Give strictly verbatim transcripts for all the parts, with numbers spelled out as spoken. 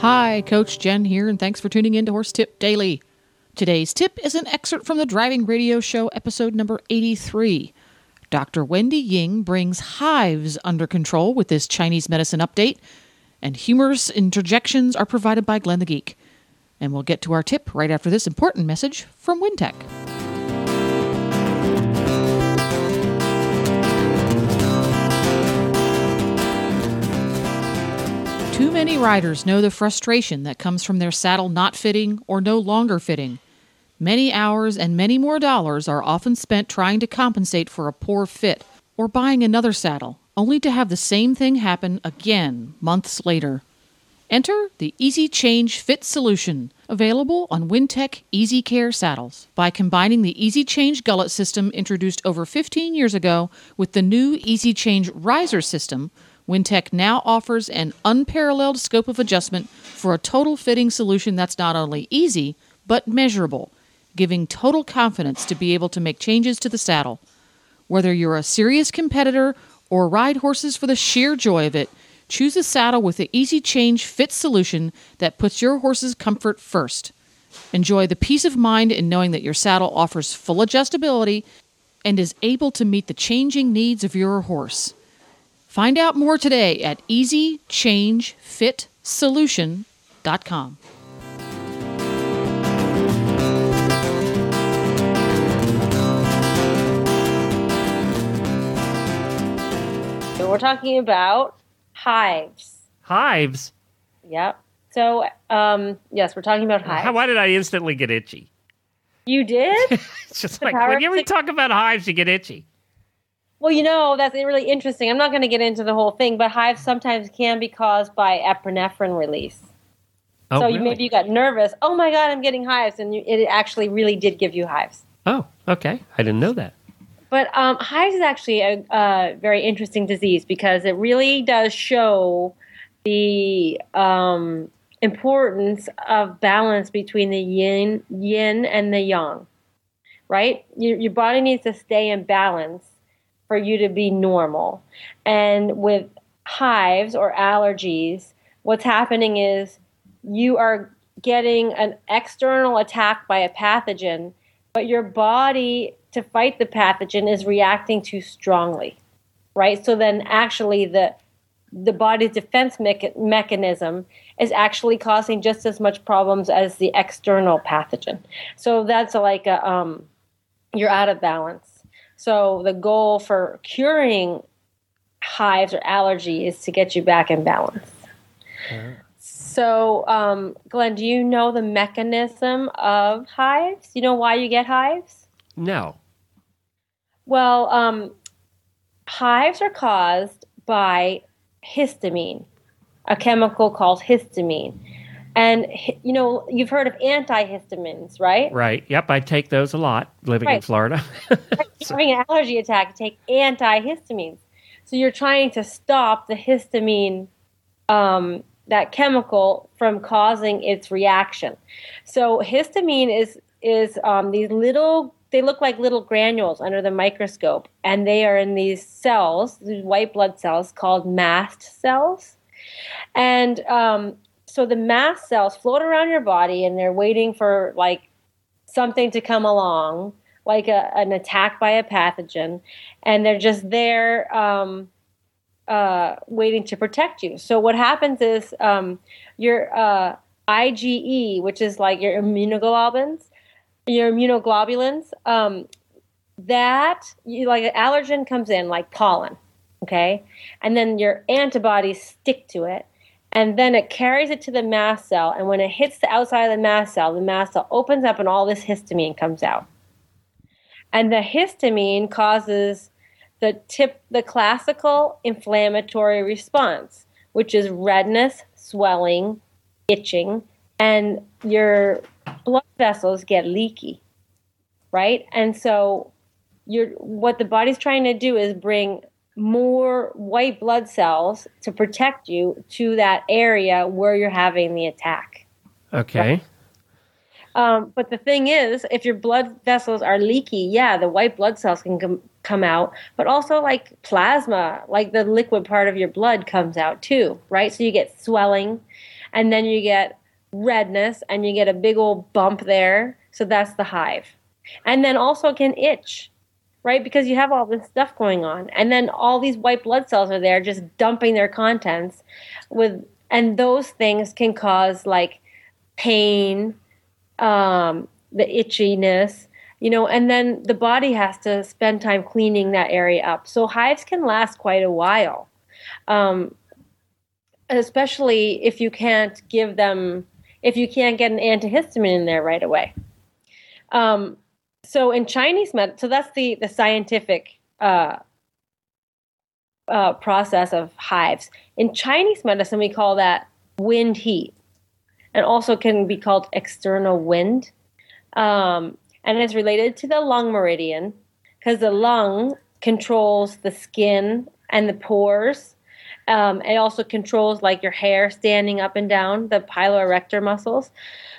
Hi, Coach Jen here, and thanks for tuning in to Horse Tip Daily. Today's tip is an excerpt from the Driving Radio Show, episode number eighty-three. Doctor Wendy Ying brings hives under control with this Chinese medicine update, and humorous interjections are provided by Glenn the Geek. And we'll get to our tip right after this important message from Wintec. Too many riders know the frustration that comes from their saddle not fitting or no longer fitting. Many hours and many more dollars are often spent trying to compensate for a poor fit or buying another saddle, only to have the same thing happen again months later. Enter the Easy Change Fit Solution, available on Wintec Easy Care Saddles. By combining the Easy Change Gullet System introduced over fifteen years ago with the new Easy Change Riser System, Wintec now offers an unparalleled scope of adjustment for a total fitting solution that's not only easy, but measurable, giving total confidence to be able to make changes to the saddle. Whether you're a serious competitor or ride horses for the sheer joy of it, choose a saddle with the Easy Change Fit Solution that puts your horse's comfort first. Enjoy the peace of mind in knowing that your saddle offers full adjustability and is able to meet the changing needs of your horse. Find out more today at Easy Change Fit Solution dot com. So we're talking about hives. Hives? Yep. So, um, yes, we're talking about hives. How, why did I instantly get itchy? You did? It's just the like, whenever we talk about hives, you get itchy. Well, you know, that's really interesting. I'm not going to get into the whole thing, but hives sometimes can be caused by epinephrine release. Oh, so really? Maybe you got nervous. Oh, my God, I'm getting hives. And you, it actually really did give you hives. Oh, okay. I didn't know that. But um, hives is actually a, a very interesting disease because it really does show the um, importance of balance between the yin, yin and the yang, right? Your, your body needs to stay in balance for you to be normal. And with hives or allergies, what's happening is you are getting an external attack by a pathogen, but your body to fight the pathogen is reacting too strongly, right? So then actually the the body's defense mecha- mechanism is actually causing just as much problems as the external pathogen. So that's like a, um, you're out of balance. So the goal for curing hives or allergy is to get you back in balance. Uh-huh. So, um, Glenn, do you know the mechanism of hives? You know why you get hives? No. Well, um, hives are caused by histamine, a chemical called histamine. And, you know, you've heard of antihistamines, right? Right. Yep, I take those a lot, living right. in Florida. So. Having an allergy attack, you take antihistamines. So you're trying to stop the histamine, um, that chemical, from causing its reaction. So histamine is, is um, these little... They look like little granules under the microscope, and they are in these cells, these white blood cells called mast cells. And um, so the mast cells float around your body, and they're waiting for like something to come along, like a, an attack by a pathogen, and they're just there um, uh, waiting to protect you. So what happens is um, your uh, IgE, which is like your immunoglobulins, your immunoglobulins, um, that, you, like an allergen comes in, like pollen, okay? And then your antibodies stick to it, and then it carries it to the mast cell, and when it hits the outside of the mast cell, the mast cell opens up and all this histamine comes out. And the histamine causes the tip, the classical inflammatory response, which is redness, swelling, itching, and your blood vessels get leaky, right? And so you're, what the body's trying to do is bring more white blood cells to protect you to that area where you're having the attack. Okay. Right? Um, but the thing is, if your blood vessels are leaky, yeah, the white blood cells can com- come out, but also like plasma, like the liquid part of your blood comes out too, right? So you get swelling, and then you get redness, and you get a big old bump there. So that's the hive. And then also it can itch, right? Because you have all this stuff going on. And then all these white blood cells are there just dumping their contents with, and those things can cause like pain, um, the itchiness, you know, and then the body has to spend time cleaning that area up. So hives can last quite a while, um, especially if you can't give them, if you can't get an antihistamine in there right away. Um, So in Chinese medicine, so that's the, the scientific uh, uh, process of hives. In Chinese medicine, we call that wind heat, and also can be called external wind. Um, and it's related to the lung meridian, because the lung controls the skin and the pores. Um, it also controls like your hair standing up and down, the piloerector muscles.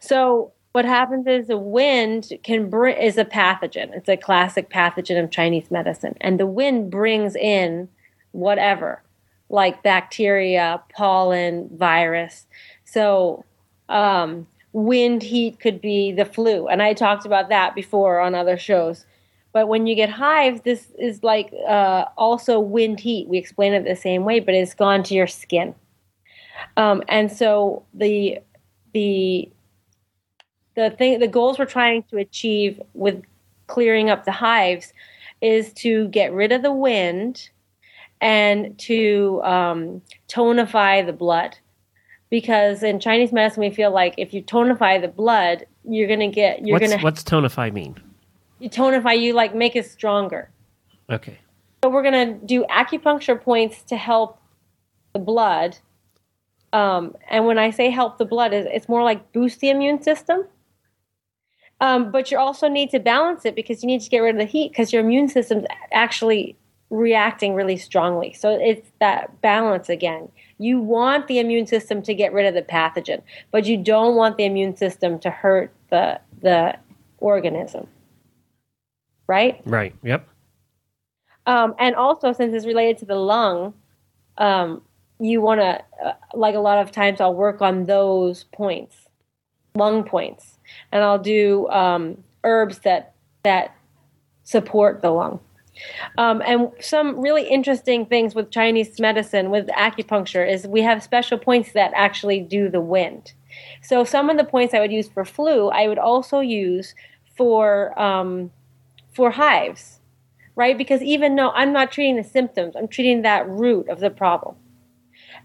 So what happens is the wind can br- is a pathogen. It's a classic pathogen of Chinese medicine. And the wind brings in whatever, like bacteria, pollen, virus. So um, wind heat could be the flu. And I talked about that before on other shows. But when you get hives, this is like uh, also wind heat. We explain it the same way, but it's gone to your skin. Um, and so the the... The thing, the goals we're trying to achieve with clearing up the hives is to get rid of the wind and to um, tonify the blood. Because in Chinese medicine, we feel like if you tonify the blood, you're gonna get you're what's, gonna. What's tonify mean? You tonify, you like make it stronger. Okay. So we're gonna do acupuncture points to help the blood. Um, and when I say help the blood, it's, it's more like boost the immune system. Um, but you also need to balance it, because you need to get rid of the heat, because your immune system's actually reacting really strongly. So it's that balance again. You want the immune system to get rid of the pathogen, but you don't want the immune system to hurt the the organism. Right? Right. Yep. Um, and also, since it's related to the lung, um, you want to, uh, like a lot of times I'll work on those points, lung points. And I'll do um, herbs that that support the lung. Um, and some really interesting things with Chinese medicine, with acupuncture, is we have special points that actually do the wind. So some of the points I would use for flu, I would also use for um, for hives, right? Because even though I'm not treating the symptoms, I'm treating that root of the problem.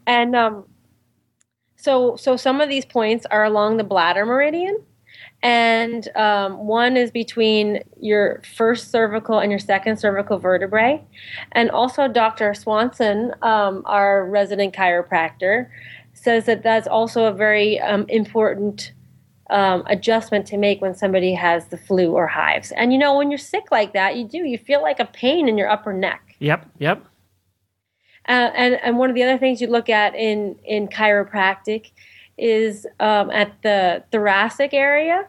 And um, so so some of these points are along the bladder meridian. And um, one is between your first cervical and your second cervical vertebrae. And also Doctor Swanson, um, our resident chiropractor, says that that's also a very um, important um, adjustment to make when somebody has the flu or hives. And, you know, when you're sick like that, you do. You feel like a pain in your upper neck. Yep, yep. Uh, and, and one of the other things you look at in, in chiropractic is um, at the thoracic area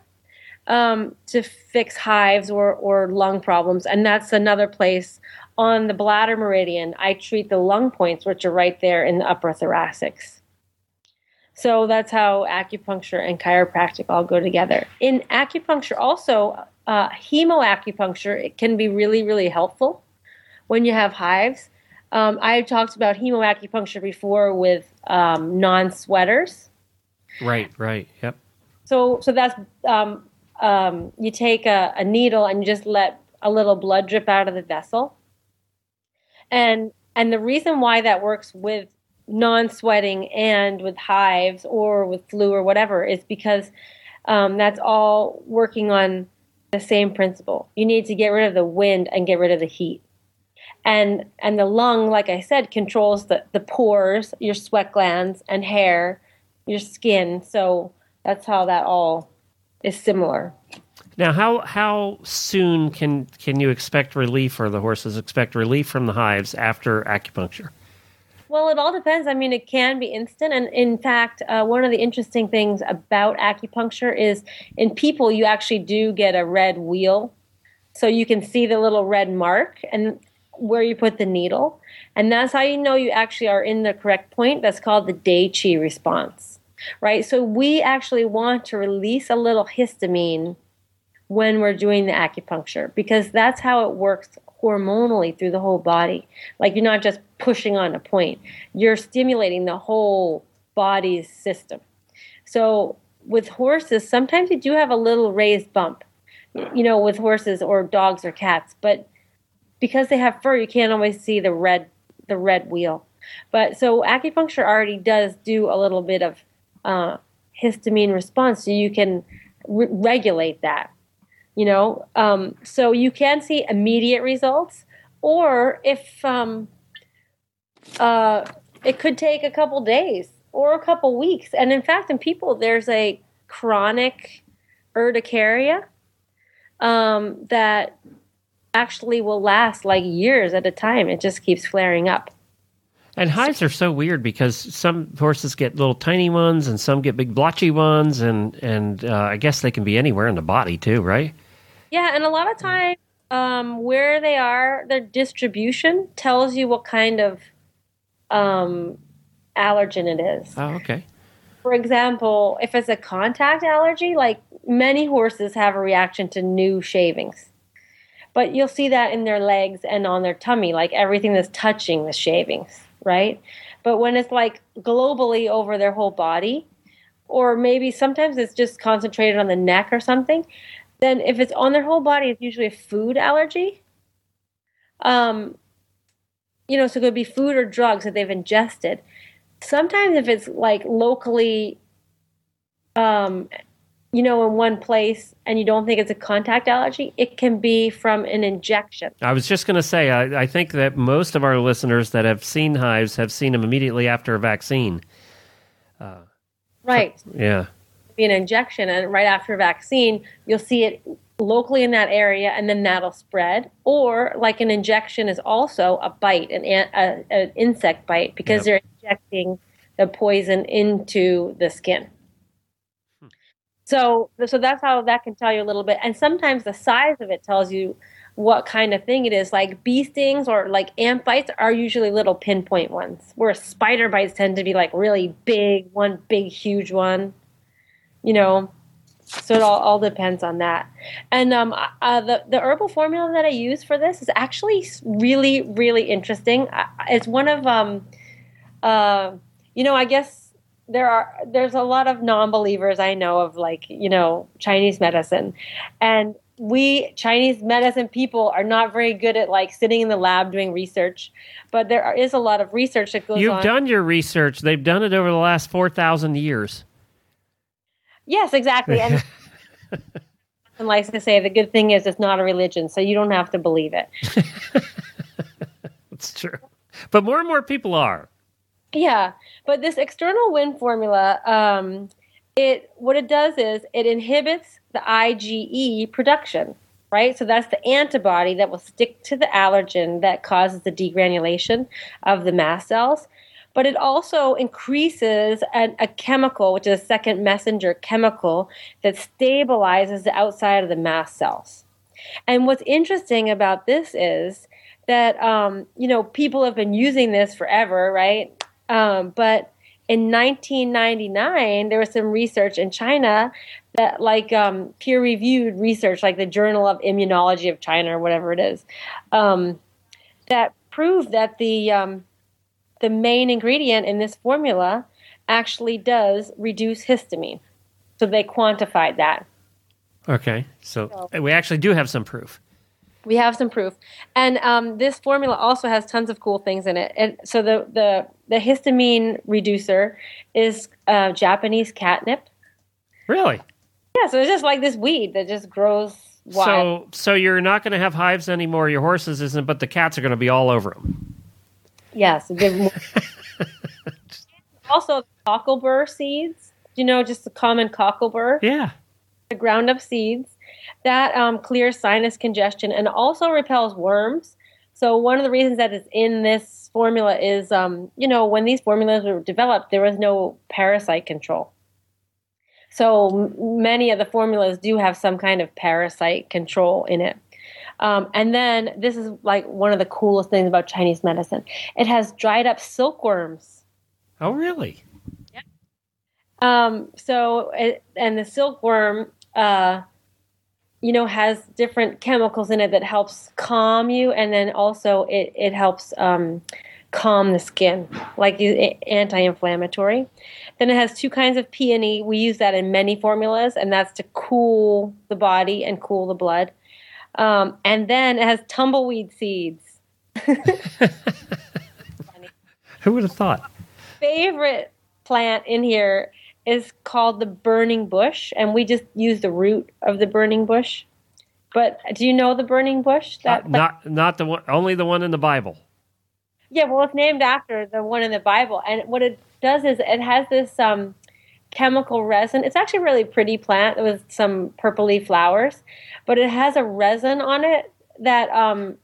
um, to fix hives or, or lung problems. And that's another place on the bladder meridian. I treat the lung points, which are right there in the upper thoracics. So that's how acupuncture and chiropractic all go together. In acupuncture also, uh, hemoacupuncture, it can be really, really helpful when you have hives. Um, I've talked about hemoacupuncture before with um, non-sweaters. Right, right, yep. So so that's, um, um, you take a, a needle and you just let a little blood drip out of the vessel. And and the reason why that works with non-sweating and with hives or with flu or whatever is because um, that's all working on the same principle. You need to get rid of the wind and get rid of the heat. And and the lung, like I said, controls the, the pores, your sweat glands and hair, your skin. So that's how that all is similar. Now, how how soon can can you expect relief, or the horses expect relief from the hives after acupuncture? Well, it all depends. I mean, it can be instant. And in fact, uh, one of the interesting things about acupuncture is in people, you actually do get a red wheel. So you can see the little red mark and where you put the needle. And that's how you know you actually are in the correct point. That's called the Daiichi response, right? So we actually want to release a little histamine when we're doing the acupuncture, because that's how it works hormonally through the whole body. Like, you're not just pushing on a point. You're stimulating the whole body's system. So with horses, sometimes you do have a little raised bump, you know, with horses or dogs or cats. But because they have fur, you can't always see the red the red wheel. But so acupuncture already does do a little bit of uh, histamine response, so you can re- regulate that. You know, um, so you can see immediate results, or if um, uh, it could take a couple days or a couple weeks. And in fact, in people, there's a chronic urticaria um, that actually will last like years at a time. It just keeps flaring up. And hives are so weird, because some horses get little tiny ones and some get big blotchy ones, and, and uh, I guess they can be anywhere in the body too, right? Yeah, and a lot of times um, where they are, their distribution tells you what kind of um, allergen it is. Oh, okay. For example, if it's a contact allergy, like many horses have a reaction to new shavings. But you'll see that in their legs and on their tummy, like everything that's touching the shavings. Right? But when it's like globally over their whole body, or maybe sometimes it's just concentrated on the neck or something, then if it's on their whole body, it's usually a food allergy. Um, you know, so it could be food or drugs that they've ingested. Sometimes if it's like locally, um, you know, in one place, and you don't think it's a contact allergy, it can be from an injection. I was just going to say, I, I think that most of our listeners that have seen hives have seen them immediately after a vaccine. Uh, right. So, yeah. It'd be an injection, and right after a vaccine, you'll see it locally in that area, and then that'll spread. Or like an injection is also a bite, an, a, an insect bite, because yep. they're injecting the poison into the skin. So so that's how that can tell you a little bit. And sometimes the size of it tells you what kind of thing it is. Like bee stings or like ant bites are usually little pinpoint ones, where spider bites tend to be like really big, one big huge one, you know. So it all, all depends on that. And um, uh, the, the herbal formula that I use for this is actually really, really interesting. It's one of, um, uh, you know, I guess, There are there's a lot of non-believers I know of, like, you know, Chinese medicine, and we Chinese medicine people are not very good at like sitting in the lab doing research, but there are, is a lot of research that goes on. You've done your research. They've done it over the last four thousand years. Yes, exactly. And and likes to say the good thing is it's not a religion, so you don't have to believe it. That's true. But more and more people are. Yeah, but this external wind formula, um, it what it does is it inhibits the I G E production, right? So that's the antibody that will stick to the allergen that causes the degranulation of the mast cells. But it also increases an, a chemical, which is a second messenger chemical, that stabilizes the outside of the mast cells. And what's interesting about this is that, um, you know, people have been using this forever, right? Um, but in nineteen ninety-nine, there was some research in China that, like, um, peer-reviewed research, like the Journal of Immunology of China or whatever it is, um, that proved that the um, the main ingredient in this formula actually does reduce histamine. So they quantified that. Okay, so, so. we actually do have some proof. We have some proof. And um, this formula also has tons of cool things in it. And so the the, the histamine reducer is uh, Japanese catnip. Really? Yeah, so it's just like this weed that just grows wild. So, so you're not going to have hives anymore. Your horses isn't, but the cats are going to be all over them. Yes. Yeah, so also, cockleburr seeds you know, just the common cocklebur. Yeah. The ground up seeds. That um, clears sinus congestion and also repels worms. So one of the reasons that it's in this formula is, um, you know, when these formulas were developed, there was no parasite control. So many of the formulas do have some kind of parasite control in it. Um, and then this is like one of the coolest things about Chinese medicine. It has dried up silkworms. Oh, really? Yeah. Um, so, it, and the silkworm, uh, you know, has different chemicals in it that helps calm you. And then also it, it helps um, calm the skin, like anti-inflammatory. Then it has two kinds of peony. We use that in many formulas, and that's to cool the body and cool the blood. Um, and then it has tumbleweed seeds. Who would have thought? Favorite plant in here is called the burning bush, and we just use the root of the burning bush. But do you know the burning bush? That uh, not not the one, only the one in the Bible. Yeah, well, it's named after the one in the Bible, and what it does is it has this um, chemical resin. It's actually a really pretty plant with some purpley flowers, but it has a resin on it that um,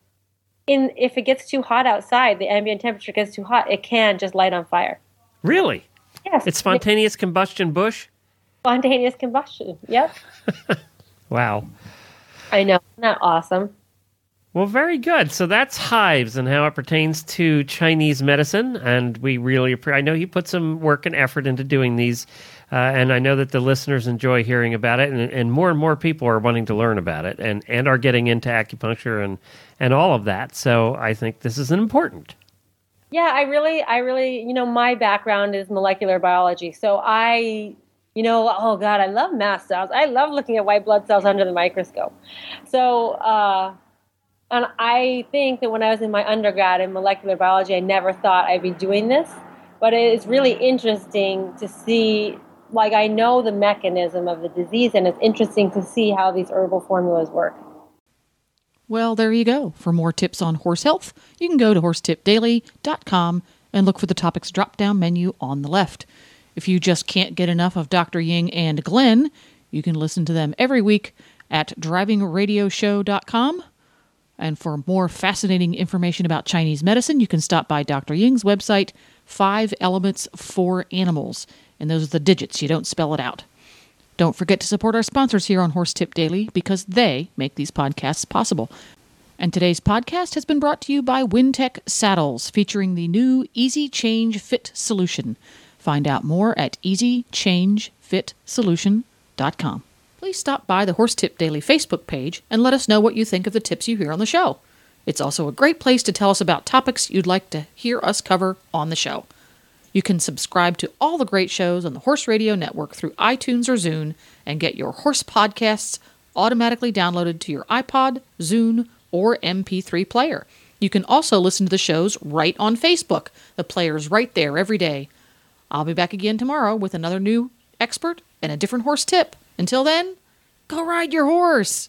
in if it gets too hot outside, the ambient temperature gets too hot, it can just light on fire. Really? Yes. It's spontaneous combustion bush? Spontaneous combustion, yep. Wow. I know. Isn't that awesome? Well, very good. So that's hives and how it pertains to Chinese medicine. And we really appreciate, I know you put some work and effort into doing these. Uh, and I know that the listeners enjoy hearing about it. And, and more and more people are wanting to learn about it and, and are getting into acupuncture and, and all of that. So I think this is important. Yeah, I really, I really, you know, my background is molecular biology. So I, you know, oh God, I love mast cells. I love looking at white blood cells under the microscope. So, uh, and I think that when I was in my undergrad in molecular biology, I never thought I'd be doing this. But it is really interesting to see, like, I know the mechanism of the disease, and it's interesting to see how these herbal formulas work. Well, there you go. For more tips on horse health, you can go to horse tip daily dot com and look for the topics drop-down menu on the left. If you just can't get enough of Doctor Ying and Glenn, you can listen to them every week at driving radio show dot com. And for more fascinating information about Chinese medicine, you can stop by Doctor Ying's website, Five Elements for Animals. And those are the digits. You don't spell it out. Don't forget to support our sponsors here on Horse Tip Daily because they make these podcasts possible. And today's podcast has been brought to you by Wintec Saddles, featuring the new Easy Change Fit Solution. Find out more at easy change fit solution dot com. Please stop by the Horse Tip Daily Facebook page and let us know what you think of the tips you hear on the show. It's also a great place to tell us about topics you'd like to hear us cover on the show. You can subscribe to all the great shows on the Horse Radio Network through iTunes or Zune and get your horse podcasts automatically downloaded to your iPod, Zune, or M P three player. You can also listen to the shows right on Facebook. The player's right there every day. I'll be back again tomorrow with another new expert and a different horse tip. Until then, go ride your horse!